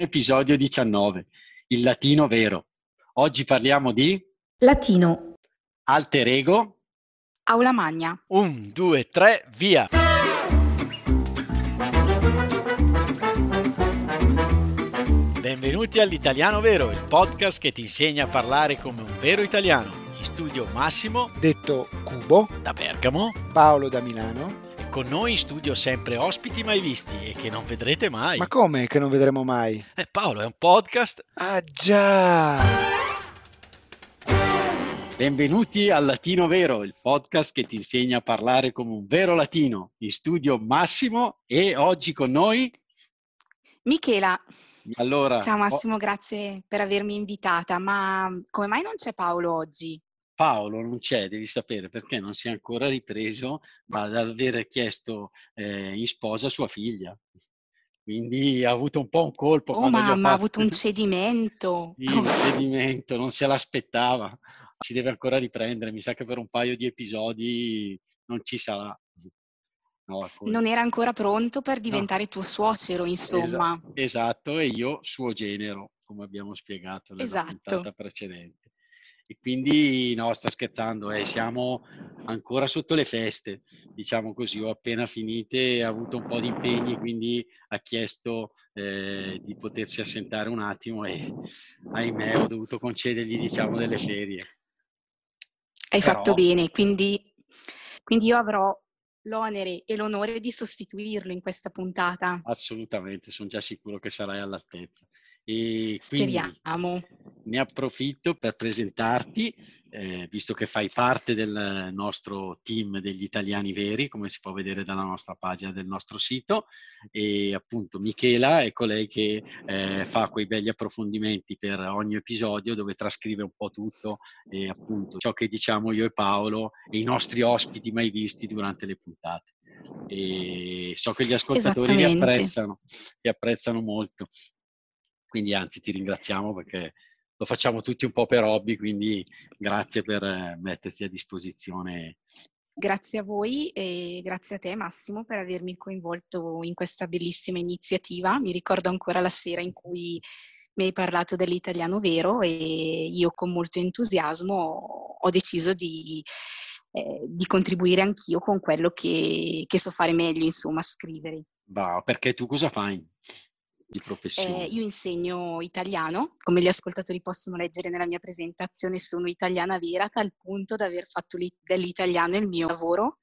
Episodio 19. Il latino vero. Oggi parliamo di... Latino. Alter ego. Aula magna. 1, 2, 3, via! Benvenuti all'Italiano Vero, il podcast che ti insegna a parlare come un vero italiano. In studio Massimo, detto Cubo, da Bergamo. Paolo da Milano. Con noi in studio sempre ospiti mai visti e che non vedrete mai. Ma come che non vedremo mai? Paolo, è un podcast. Ah già! Benvenuti al Latino Vero, il podcast che ti insegna a parlare come un vero latino. In studio Massimo e oggi con noi... Michela. Allora, ciao Massimo, grazie per avermi invitata. Ma come mai non c'è Paolo oggi? Paolo non c'è, devi sapere, perché non si è ancora ripreso ad aver chiesto in sposa sua figlia. Quindi ha avuto un po' un colpo. Oh mamma, ha avuto un cedimento. Sì, un cedimento, non se l'aspettava. Si deve ancora riprendere, mi sa che per un paio di episodi non ci sarà. No, non era ancora pronto per diventare tuo suocero, insomma. Esatto, e io suo genero, come abbiamo spiegato nella puntata precedente. E quindi, no, sto scherzando, siamo ancora sotto le feste, diciamo così, ho appena finite, ha avuto un po' di impegni, quindi ha chiesto di potersi assentare un attimo e, ahimè, ho dovuto concedergli, diciamo, delle ferie. Fatto bene, quindi io avrò l'onere e l'onore di sostituirlo in questa puntata. Assolutamente, sono già sicuro che sarai all'altezza. E quindi speriamo. Ne approfitto per presentarti, visto che fai parte del nostro team degli italiani veri, come si può vedere dalla nostra pagina del nostro sito, e appunto Michela è colei che fa quei belli approfondimenti per ogni episodio dove trascrive un po' tutto e appunto ciò che diciamo io e Paolo e i nostri ospiti mai visti durante le puntate. E so che gli ascoltatori li apprezzano molto. Quindi anzi ti ringraziamo perché lo facciamo tutti un po' per hobby, quindi grazie per metterti a disposizione. Grazie a voi e grazie a te Massimo per avermi coinvolto in questa bellissima iniziativa. Mi ricordo ancora la sera in cui mi hai parlato dell'Italiano Vero e io con molto entusiasmo ho deciso di contribuire anch'io con quello che so fare meglio, insomma, scrivere. Bah, perché tu cosa fai? Di professione. Io insegno italiano, come gli ascoltatori possono leggere nella mia presentazione sono italiana vera a tal punto da aver fatto dell'italiano il mio lavoro.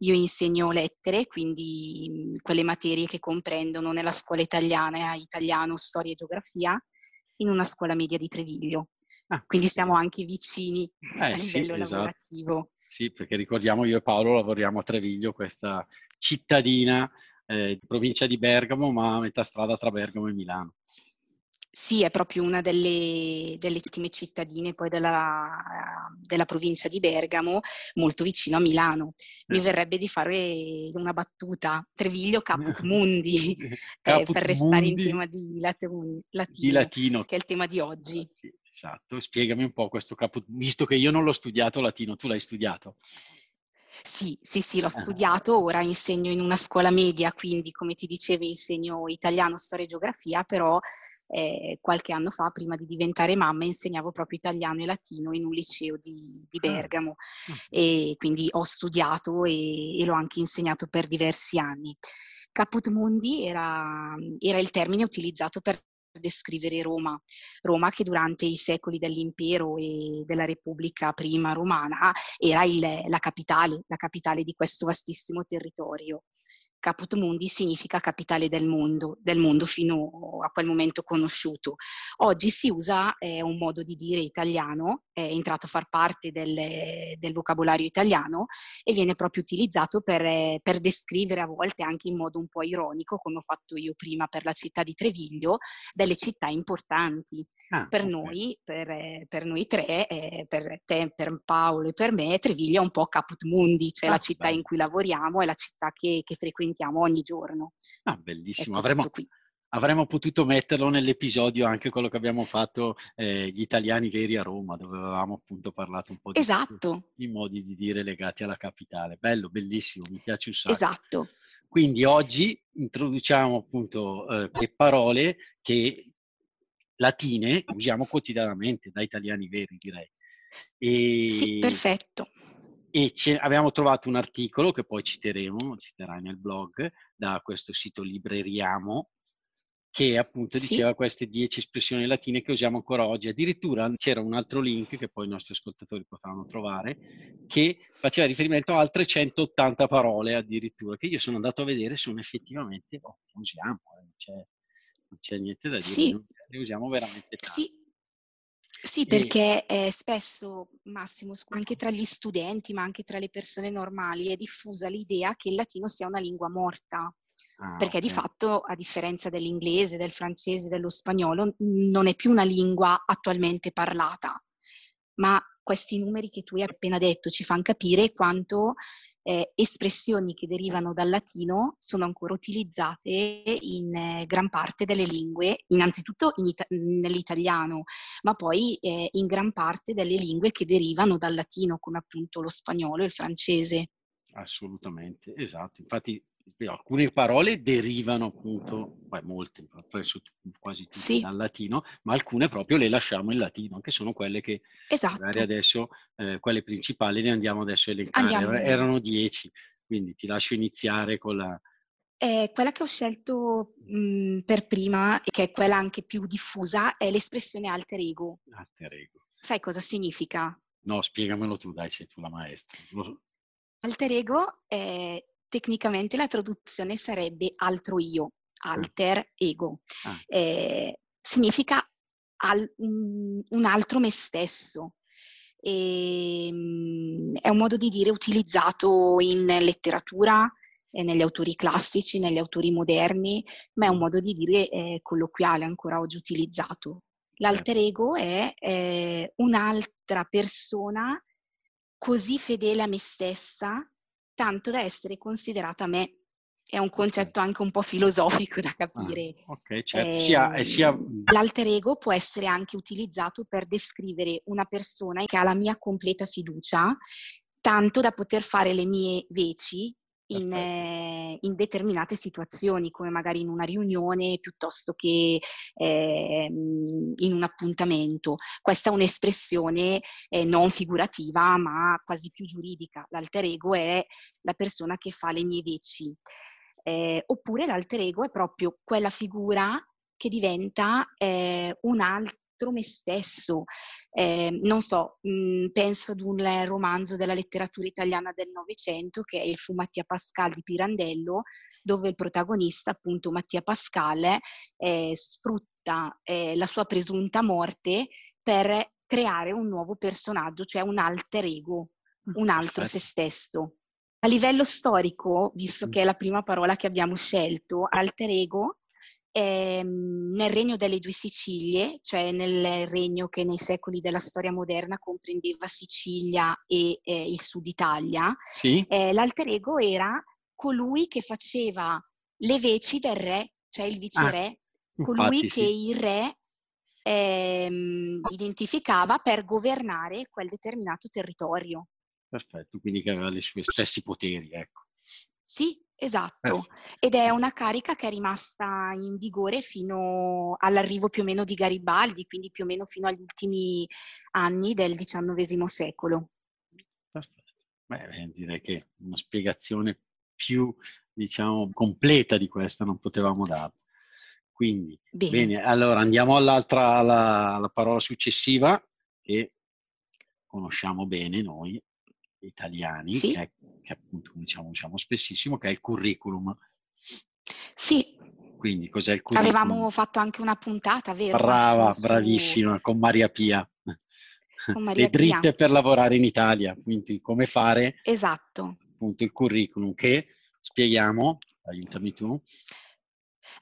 Io insegno lettere, quindi quelle materie che comprendono nella scuola italiana, italiano, storia e geografia, in una scuola media di Treviglio. Quindi siamo anche vicini a livello lavorativo. Sì, perché ricordiamo io e Paolo lavoriamo a Treviglio, questa cittadina provincia di Bergamo, ma a metà strada tra Bergamo e Milano. Sì, è proprio una delle ultime cittadine poi della provincia di Bergamo, molto vicino a Milano. Mi verrebbe di fare una battuta, Treviglio caput mundi, per restare in tema di latino, che è il tema di oggi. Sì, esatto, spiegami un po' questo caput, visto che io non l'ho studiato latino, tu l'hai studiato? Sì, l'ho studiato, ora insegno in una scuola media, quindi come ti dicevi insegno italiano, storia e geografia, però qualche anno fa, prima di diventare mamma, insegnavo proprio italiano e latino in un liceo di Bergamo e quindi ho studiato e l'ho anche insegnato per diversi anni. Caput mundi era il termine utilizzato per descrivere Roma che durante i secoli dell'impero e della Repubblica prima romana era la capitale di questo vastissimo territorio. Caput mundi significa capitale del mondo fino a quel momento conosciuto. Oggi si usa un modo di dire italiano, è entrato a far parte del vocabolario italiano e viene proprio utilizzato per descrivere a volte anche in modo un po' ironico, come ho fatto io prima per la città di Treviglio, delle città importanti. Noi, per noi tre, per te, per Paolo e per me, Treviglio è un po' caput mundi, cioè la città in cui lavoriamo, è la città che frequentiamo ogni giorno. Bellissimo, avremmo potuto metterlo nell'episodio anche quello che abbiamo fatto gli italiani veri a Roma, dove avevamo appunto parlato un po' di i modi di dire legati alla capitale. Bello, bellissimo, mi piace un sacco. Esatto. Quindi oggi introduciamo appunto le parole che latine usiamo quotidianamente, da italiani veri direi. E, sì, perfetto. E abbiamo trovato un articolo che poi citerà nel blog, da questo sito Libreriamo, che appunto diceva queste 10 espressioni latine che usiamo ancora oggi. Addirittura c'era un altro link che poi i nostri ascoltatori potranno trovare, che faceva riferimento a altre 180 parole addirittura, che io sono andato a vedere, sono effettivamente, usiamo, non c'è niente da dire, le usiamo veramente tanto. Sì, perché spesso, Massimo, anche tra gli studenti, ma anche tra le persone normali, è diffusa l'idea che il latino sia una lingua morta, perché di fatto, a differenza dell'inglese, del francese, dello spagnolo, non è più una lingua attualmente parlata. Ma questi numeri che tu hai appena detto ci fanno capire quanto espressioni che derivano dal latino sono ancora utilizzate in gran parte delle lingue, innanzitutto nell'italiano, ma poi in gran parte delle lingue che derivano dal latino, come appunto lo spagnolo e il francese. Assolutamente, esatto. Infatti alcune parole derivano appunto, molte, quasi tutte dal latino, ma alcune proprio le lasciamo in latino, che sono quelle che magari adesso, quelle principali le andiamo adesso a elencare. Erano 10, quindi ti lascio iniziare con la... quella che ho scelto per prima, e che è quella anche più diffusa, è l'espressione alter ego. Alter ego. Sai cosa significa? No, spiegamelo tu, dai, sei tu la maestra. Alter ego è... Tecnicamente la traduzione sarebbe altro io, alter ego. Significa un altro me stesso. È un modo di dire utilizzato in letteratura, negli autori classici, negli autori moderni, ma è un modo di dire colloquiale, ancora oggi utilizzato. L'alter ego è un'altra persona così fedele a me stessa tanto da essere considerata me. È un concetto anche un po' filosofico da capire. Ok, certo. L'alter ego può essere anche utilizzato per descrivere una persona che ha la mia completa fiducia, tanto da poter fare le mie veci in determinate situazioni, come magari in una riunione piuttosto che in un appuntamento. Questa è un'espressione non figurativa, ma quasi più giuridica. L'alter ego è la persona che fa le mie veci. Oppure l'alter ego è proprio quella figura che diventa un altro me stesso. Non so, penso ad un romanzo della letteratura italiana del Novecento che è il Fu Mattia Pascal di Pirandello, dove il protagonista, appunto Mattia Pascal, sfrutta la sua presunta morte per creare un nuovo personaggio, cioè un alter ego, un altro se stesso. A livello storico, visto che è la prima parola che abbiamo scelto, alter ego, nel regno delle Due Sicilie, cioè nel regno che nei secoli della storia moderna comprendeva Sicilia e il sud Italia, l'alter ego era colui che faceva le veci del re, cioè il viceré, colui che il re identificava per governare quel determinato territorio. Perfetto, quindi che aveva i suoi stessi poteri, ecco. Sì, esatto. Ed è una carica che è rimasta in vigore fino all'arrivo più o meno di Garibaldi, quindi più o meno fino agli ultimi anni del XIX secolo. Perfetto. Beh, direi che una spiegazione più, completa di questa non potevamo darla. Quindi, bene, allora andiamo alla parola successiva che conosciamo bene noi italiani, che appunto usiamo spessissimo, che è il curriculum. Sì. Quindi cos'è il curriculum? Avevamo fatto anche una puntata, vero? Brava, bravissima, con Maria Pia. Con Maria Le dritte Pia. Per lavorare in Italia, quindi come fare appunto il curriculum, che spieghiamo, aiutami tu.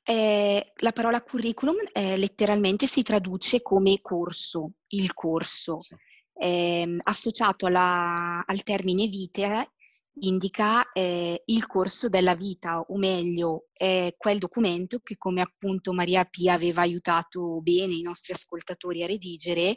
La parola curriculum letteralmente si traduce come corso, il corso. Associato al termine vitae, indica il corso della vita, o meglio è quel documento che, come appunto Maria Pia aveva aiutato bene i nostri ascoltatori a redigere,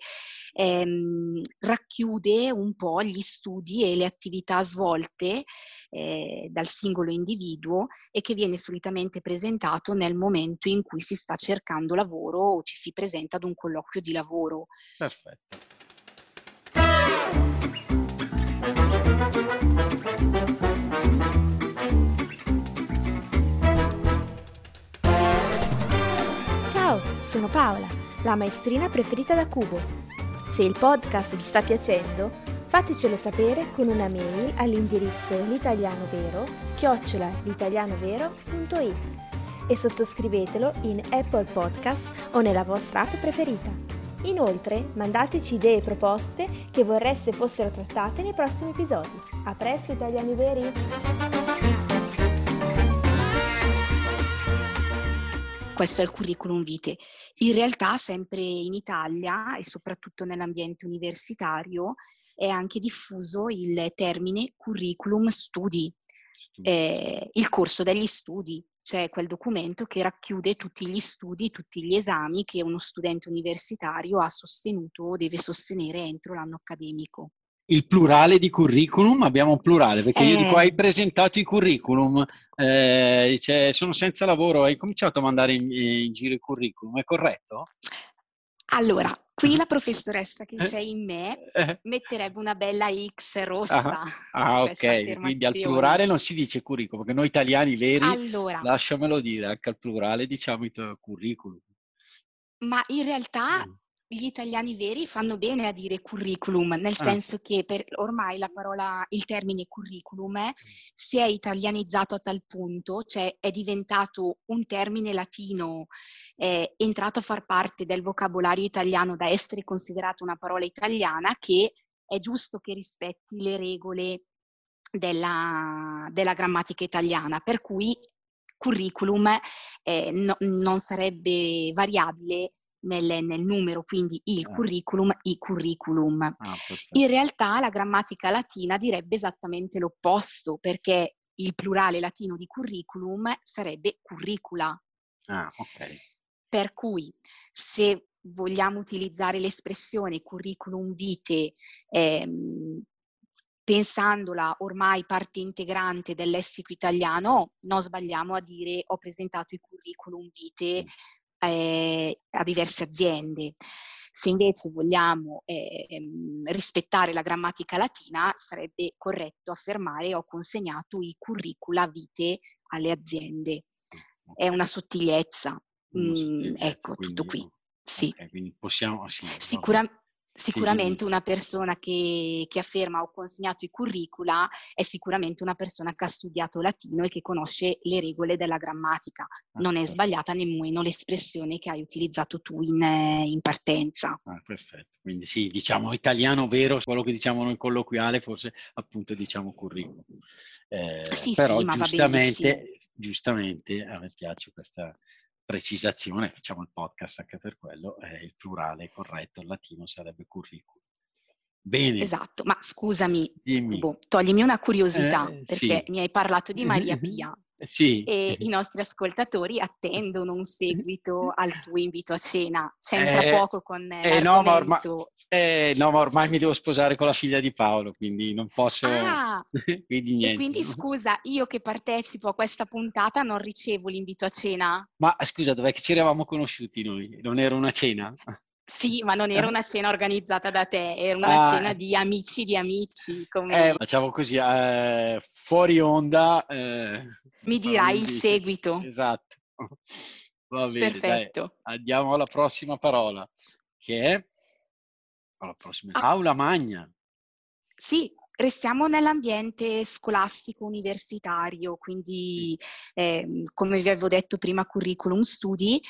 racchiude un po' gli studi e le attività svolte dal singolo individuo e che viene solitamente presentato nel momento in cui si sta cercando lavoro o ci si presenta ad un colloquio di lavoro. Perfetto. Ciao, sono Paola, la maestrina preferita da Cubo. Se il podcast vi sta piacendo, fatecelo sapere con una mail all'indirizzo l'italianovero@litalianovero.it e sottoscrivetelo in Apple Podcast o nella vostra app preferita. Inoltre, mandateci idee e proposte che vorreste fossero trattate nei prossimi episodi. A presto, italiani veri! Questo è il curriculum vitae. In realtà, sempre in Italia e soprattutto nell'ambiente universitario, è anche diffuso il termine curriculum studi, il corso degli studi. Cioè quel documento che racchiude tutti gli studi, tutti gli esami che uno studente universitario ha sostenuto o deve sostenere entro l'anno accademico. Il plurale di curriculum, abbiamo un plurale, perché io dico hai presentato i curriculum, cioè, sono senza lavoro, hai cominciato a mandare in giro i curriculum, è corretto? Allora, qui la professoressa che c'è in me metterebbe una bella X rossa. Ah, ok, quindi al plurale non si dice curriculum, perché noi italiani veri, allora, lasciamelo dire, anche al plurale diciamo curriculum. Ma in realtà gli italiani veri fanno bene a dire curriculum, nel senso che ormai la parola, il termine curriculum si è italianizzato a tal punto, cioè è diventato un termine latino, è entrato a far parte del vocabolario italiano da essere considerato una parola italiana, che è giusto che rispetti le regole della grammatica italiana, per cui curriculum non sarebbe variabile nel numero, quindi il curriculum, i curriculum. In realtà la grammatica latina direbbe esattamente l'opposto, perché il plurale latino di curriculum sarebbe curricula. Per cui se vogliamo utilizzare l'espressione curriculum vitae pensandola ormai parte integrante del lessico italiano, non sbagliamo a dire ho presentato i curriculum vitae a diverse aziende. Se invece vogliamo rispettare la grammatica latina, sarebbe corretto affermare ho consegnato i curricula vitae alle aziende. È una sottigliezza, ecco, quindi, tutto qui. Sì. Okay, quindi possiamo, sicuramente una persona che afferma ho consegnato i curricula è sicuramente una persona che ha studiato latino e che conosce le regole della grammatica. Non è sbagliata nemmeno l'espressione che hai utilizzato tu in partenza. Perfetto, quindi sì, diciamo italiano vero, quello che diciamo noi colloquiale, forse appunto diciamo curriculum. Però sì, giustamente a me piace questa precisazione, facciamo il podcast anche per quello, il plurale è corretto, il latino sarebbe curriculum. Bene. Esatto, ma scusami, toglimi una curiosità, perché mi hai parlato di Maria Pia e i nostri ascoltatori attendono un seguito al tuo invito a cena, c'entra poco con l'argomento. No, ma ormai mi devo sposare con la figlia di Paolo, quindi non posso... quindi niente. E quindi scusa, io che partecipo a questa puntata non ricevo l'invito a cena? Ma scusa, dov'è che ci eravamo conosciuti noi? Non era una cena? Sì, ma non era una cena organizzata da te, era una cena di amici. Come... facciamo così, fuori onda. Mi dirai il seguito. Esatto. Va bene, perfetto. Dai, andiamo alla prossima parola, che è alla prossima aula magna. Sì, restiamo nell'ambiente scolastico universitario, quindi come vi avevo detto prima, curriculum studi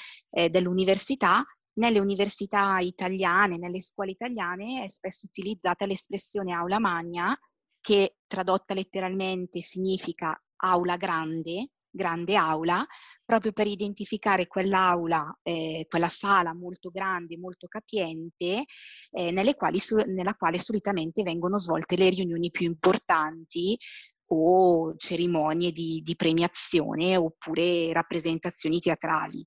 dell'università. Nelle università italiane, nelle scuole italiane è spesso utilizzata l'espressione aula magna, che tradotta letteralmente significa aula grande, grande aula, proprio per identificare quell'aula, quella sala molto grande, molto capiente, nella quale solitamente vengono svolte le riunioni più importanti o cerimonie di premiazione oppure rappresentazioni teatrali.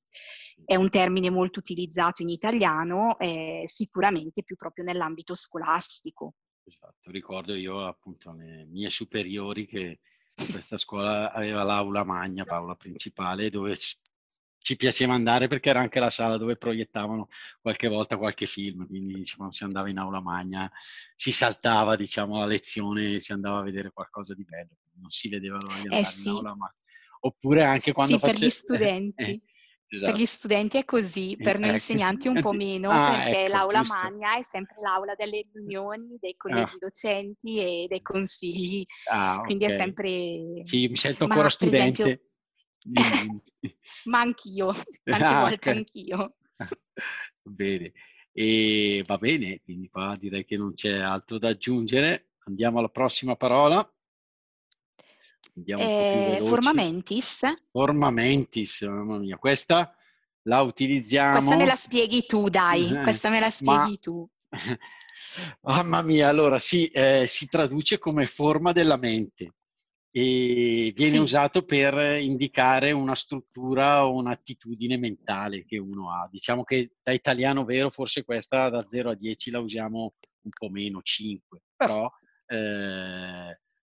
È un termine molto utilizzato in italiano, sicuramente più proprio nell'ambito scolastico. Esatto, ricordo io appunto le mie superiori che questa scuola aveva l'aula magna, l'aula principale, dove ci piaceva andare perché era anche la sala dove proiettavano qualche volta qualche film, quindi diciamo, si andava in aula magna, si saltava diciamo la lezione, si andava a vedere qualcosa di bello, non si vedeva l'ora di andare in aula magna. Oppure anche quando per gli studenti. Esatto. Per gli studenti è così, per noi insegnanti un po' meno, perché l'aula magna è sempre l'aula delle riunioni, dei collegi docenti e dei consigli, quindi è sempre... Sì, mi sento ancora studente. Per esempio... Ma anch'io, tante volte anch'io. Bene, e va bene, quindi qua direi che non c'è altro da aggiungere. Andiamo alla prossima parola. Formamentis. Formamentis, mamma mia, questa la utilizziamo. Questa me la spieghi tu, dai, questa me la spieghi tu. Mamma mia, allora si traduce come forma della mente e viene usato per indicare una struttura o un'attitudine mentale che uno ha. Diciamo che da italiano vero forse questa da 0 a 10 la usiamo un po' meno, 5, però...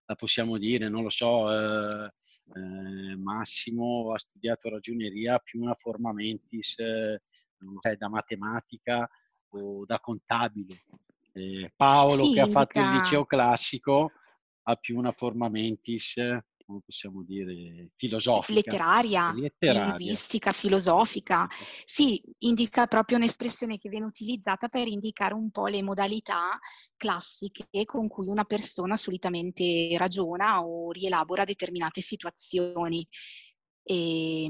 la possiamo dire, non lo so, Massimo ha studiato ragioneria, più una forma mentis, da matematica o da contabile. Paolo che ha fatto il liceo classico ha più una forma mentis, come possiamo dire, filosofica. Letteraria, linguistica, filosofica. Sì, indica proprio un'espressione che viene utilizzata per indicare un po' le modalità classiche con cui una persona solitamente ragiona o rielabora determinate situazioni. E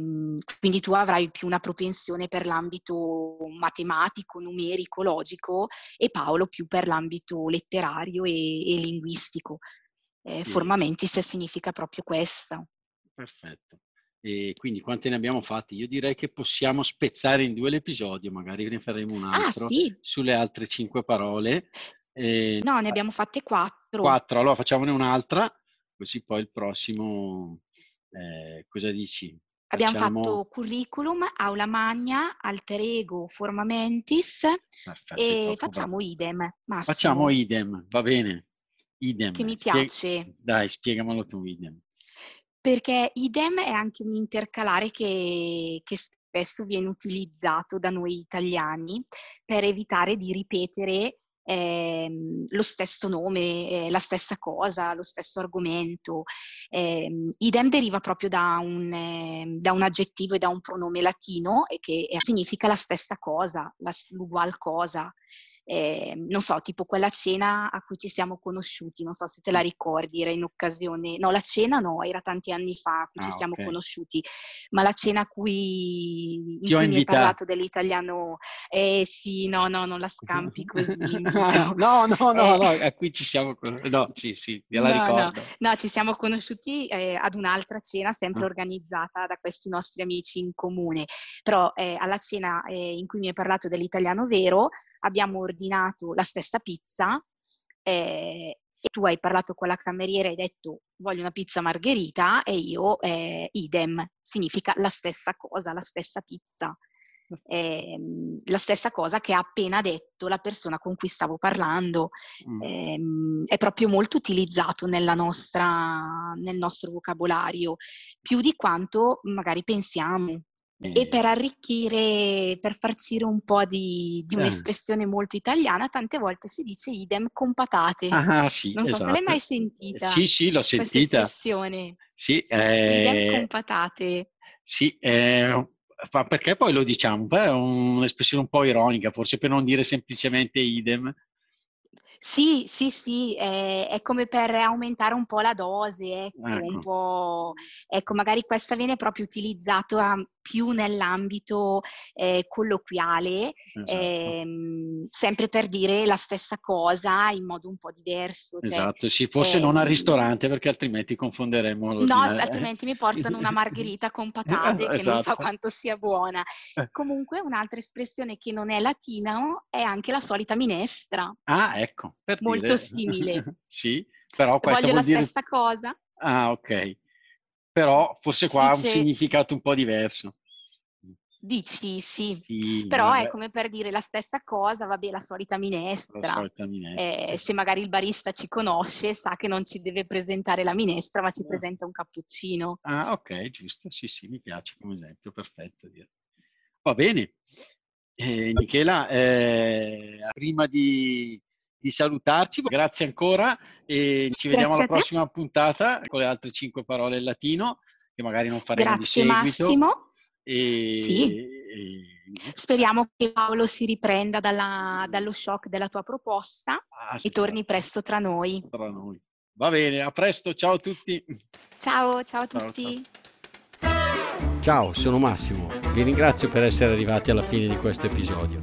quindi tu avrai più una propensione per l'ambito matematico, numerico, logico e Paolo più per l'ambito letterario e linguistico. Formamentis significa proprio questo. Perfetto. E quindi quante ne abbiamo fatti? Io direi che possiamo spezzare in due l'episodio, magari ne faremo un altro sulle altre 5 parole. No, ne abbiamo fatte 4. Allora facciamone un'altra, così poi il prossimo... cosa dici? Abbiamo fatto curriculum, aula magna, alter ego, forma mentis e facciamo idem. Massimo. Facciamo idem, va bene. Idem. Che mi piace. Dai, spiegamelo tu, idem. Perché idem è anche un intercalare che spesso viene utilizzato da noi italiani per evitare di ripetere lo stesso nome, la stessa cosa, lo stesso argomento. Idem deriva proprio da un aggettivo e da un pronome latino e che significa la stessa cosa, l'ugual cosa. Non so, tipo quella cena a cui ci siamo conosciuti, non so se te la ricordi, era in occasione, no la cena no, era tanti anni fa a cui ci siamo conosciuti, ma la cena a cui mi hai parlato dell'italiano, non la scampi così. No, a cui ci siamo conosciuti, ricordo. No, ci siamo conosciuti ad un'altra cena sempre organizzata da questi nostri amici in comune, però alla cena in cui mi hai parlato dell'italiano vero abbiamo ordinato la stessa pizza e tu hai parlato con la cameriera e hai detto voglio una pizza margherita e io idem, significa la stessa cosa, la stessa pizza, la stessa cosa che ha appena detto la persona con cui stavo parlando. È proprio molto utilizzato nel nostro vocabolario, più di quanto magari pensiamo. E per arricchire, per farcire un po' di un'espressione molto italiana, tante volte si dice idem con patate. Non so se l'hai mai sentita. Sì, l'ho sentita. Questa espressione. Idem con patate. Sì, ma perché poi lo diciamo? Beh, è un'espressione un po' ironica, forse per non dire semplicemente idem. Sì, è come per aumentare un po' la dose, un po', magari questa viene proprio utilizzata più nell'ambito colloquiale, sempre per dire la stessa cosa in modo un po' diverso. Forse non al ristorante perché altrimenti confonderemmo. Altrimenti mi portano una margherita con patate che non so quanto sia buona. Comunque un'altra espressione che non è latino è anche la solita minestra. Molto simile. Però questo voglio la stessa cosa. Ah, ok. Però forse qua ha un significato un po' diverso. Dici, sì. Sì, però vabbè, è come per dire la stessa cosa, vabbè, la solita minestra. La solita minestra. Se magari il barista ci conosce, sa che non ci deve presentare la minestra, ma ci presenta un cappuccino. Ah, ok, giusto. Sì, sì, mi piace come esempio, perfetto. Va bene. Michela, prima di salutarci, grazie ancora e ci vediamo alla prossima puntata con le altre 5 parole in latino, che magari non faremo di seguito. Grazie Massimo. Speriamo che Paolo si riprenda dallo shock della tua proposta e torni presto tra noi. Va bene, a presto, ciao a tutti. Ciao a tutti. Ciao, sono Massimo. Vi ringrazio per essere arrivati alla fine di questo episodio.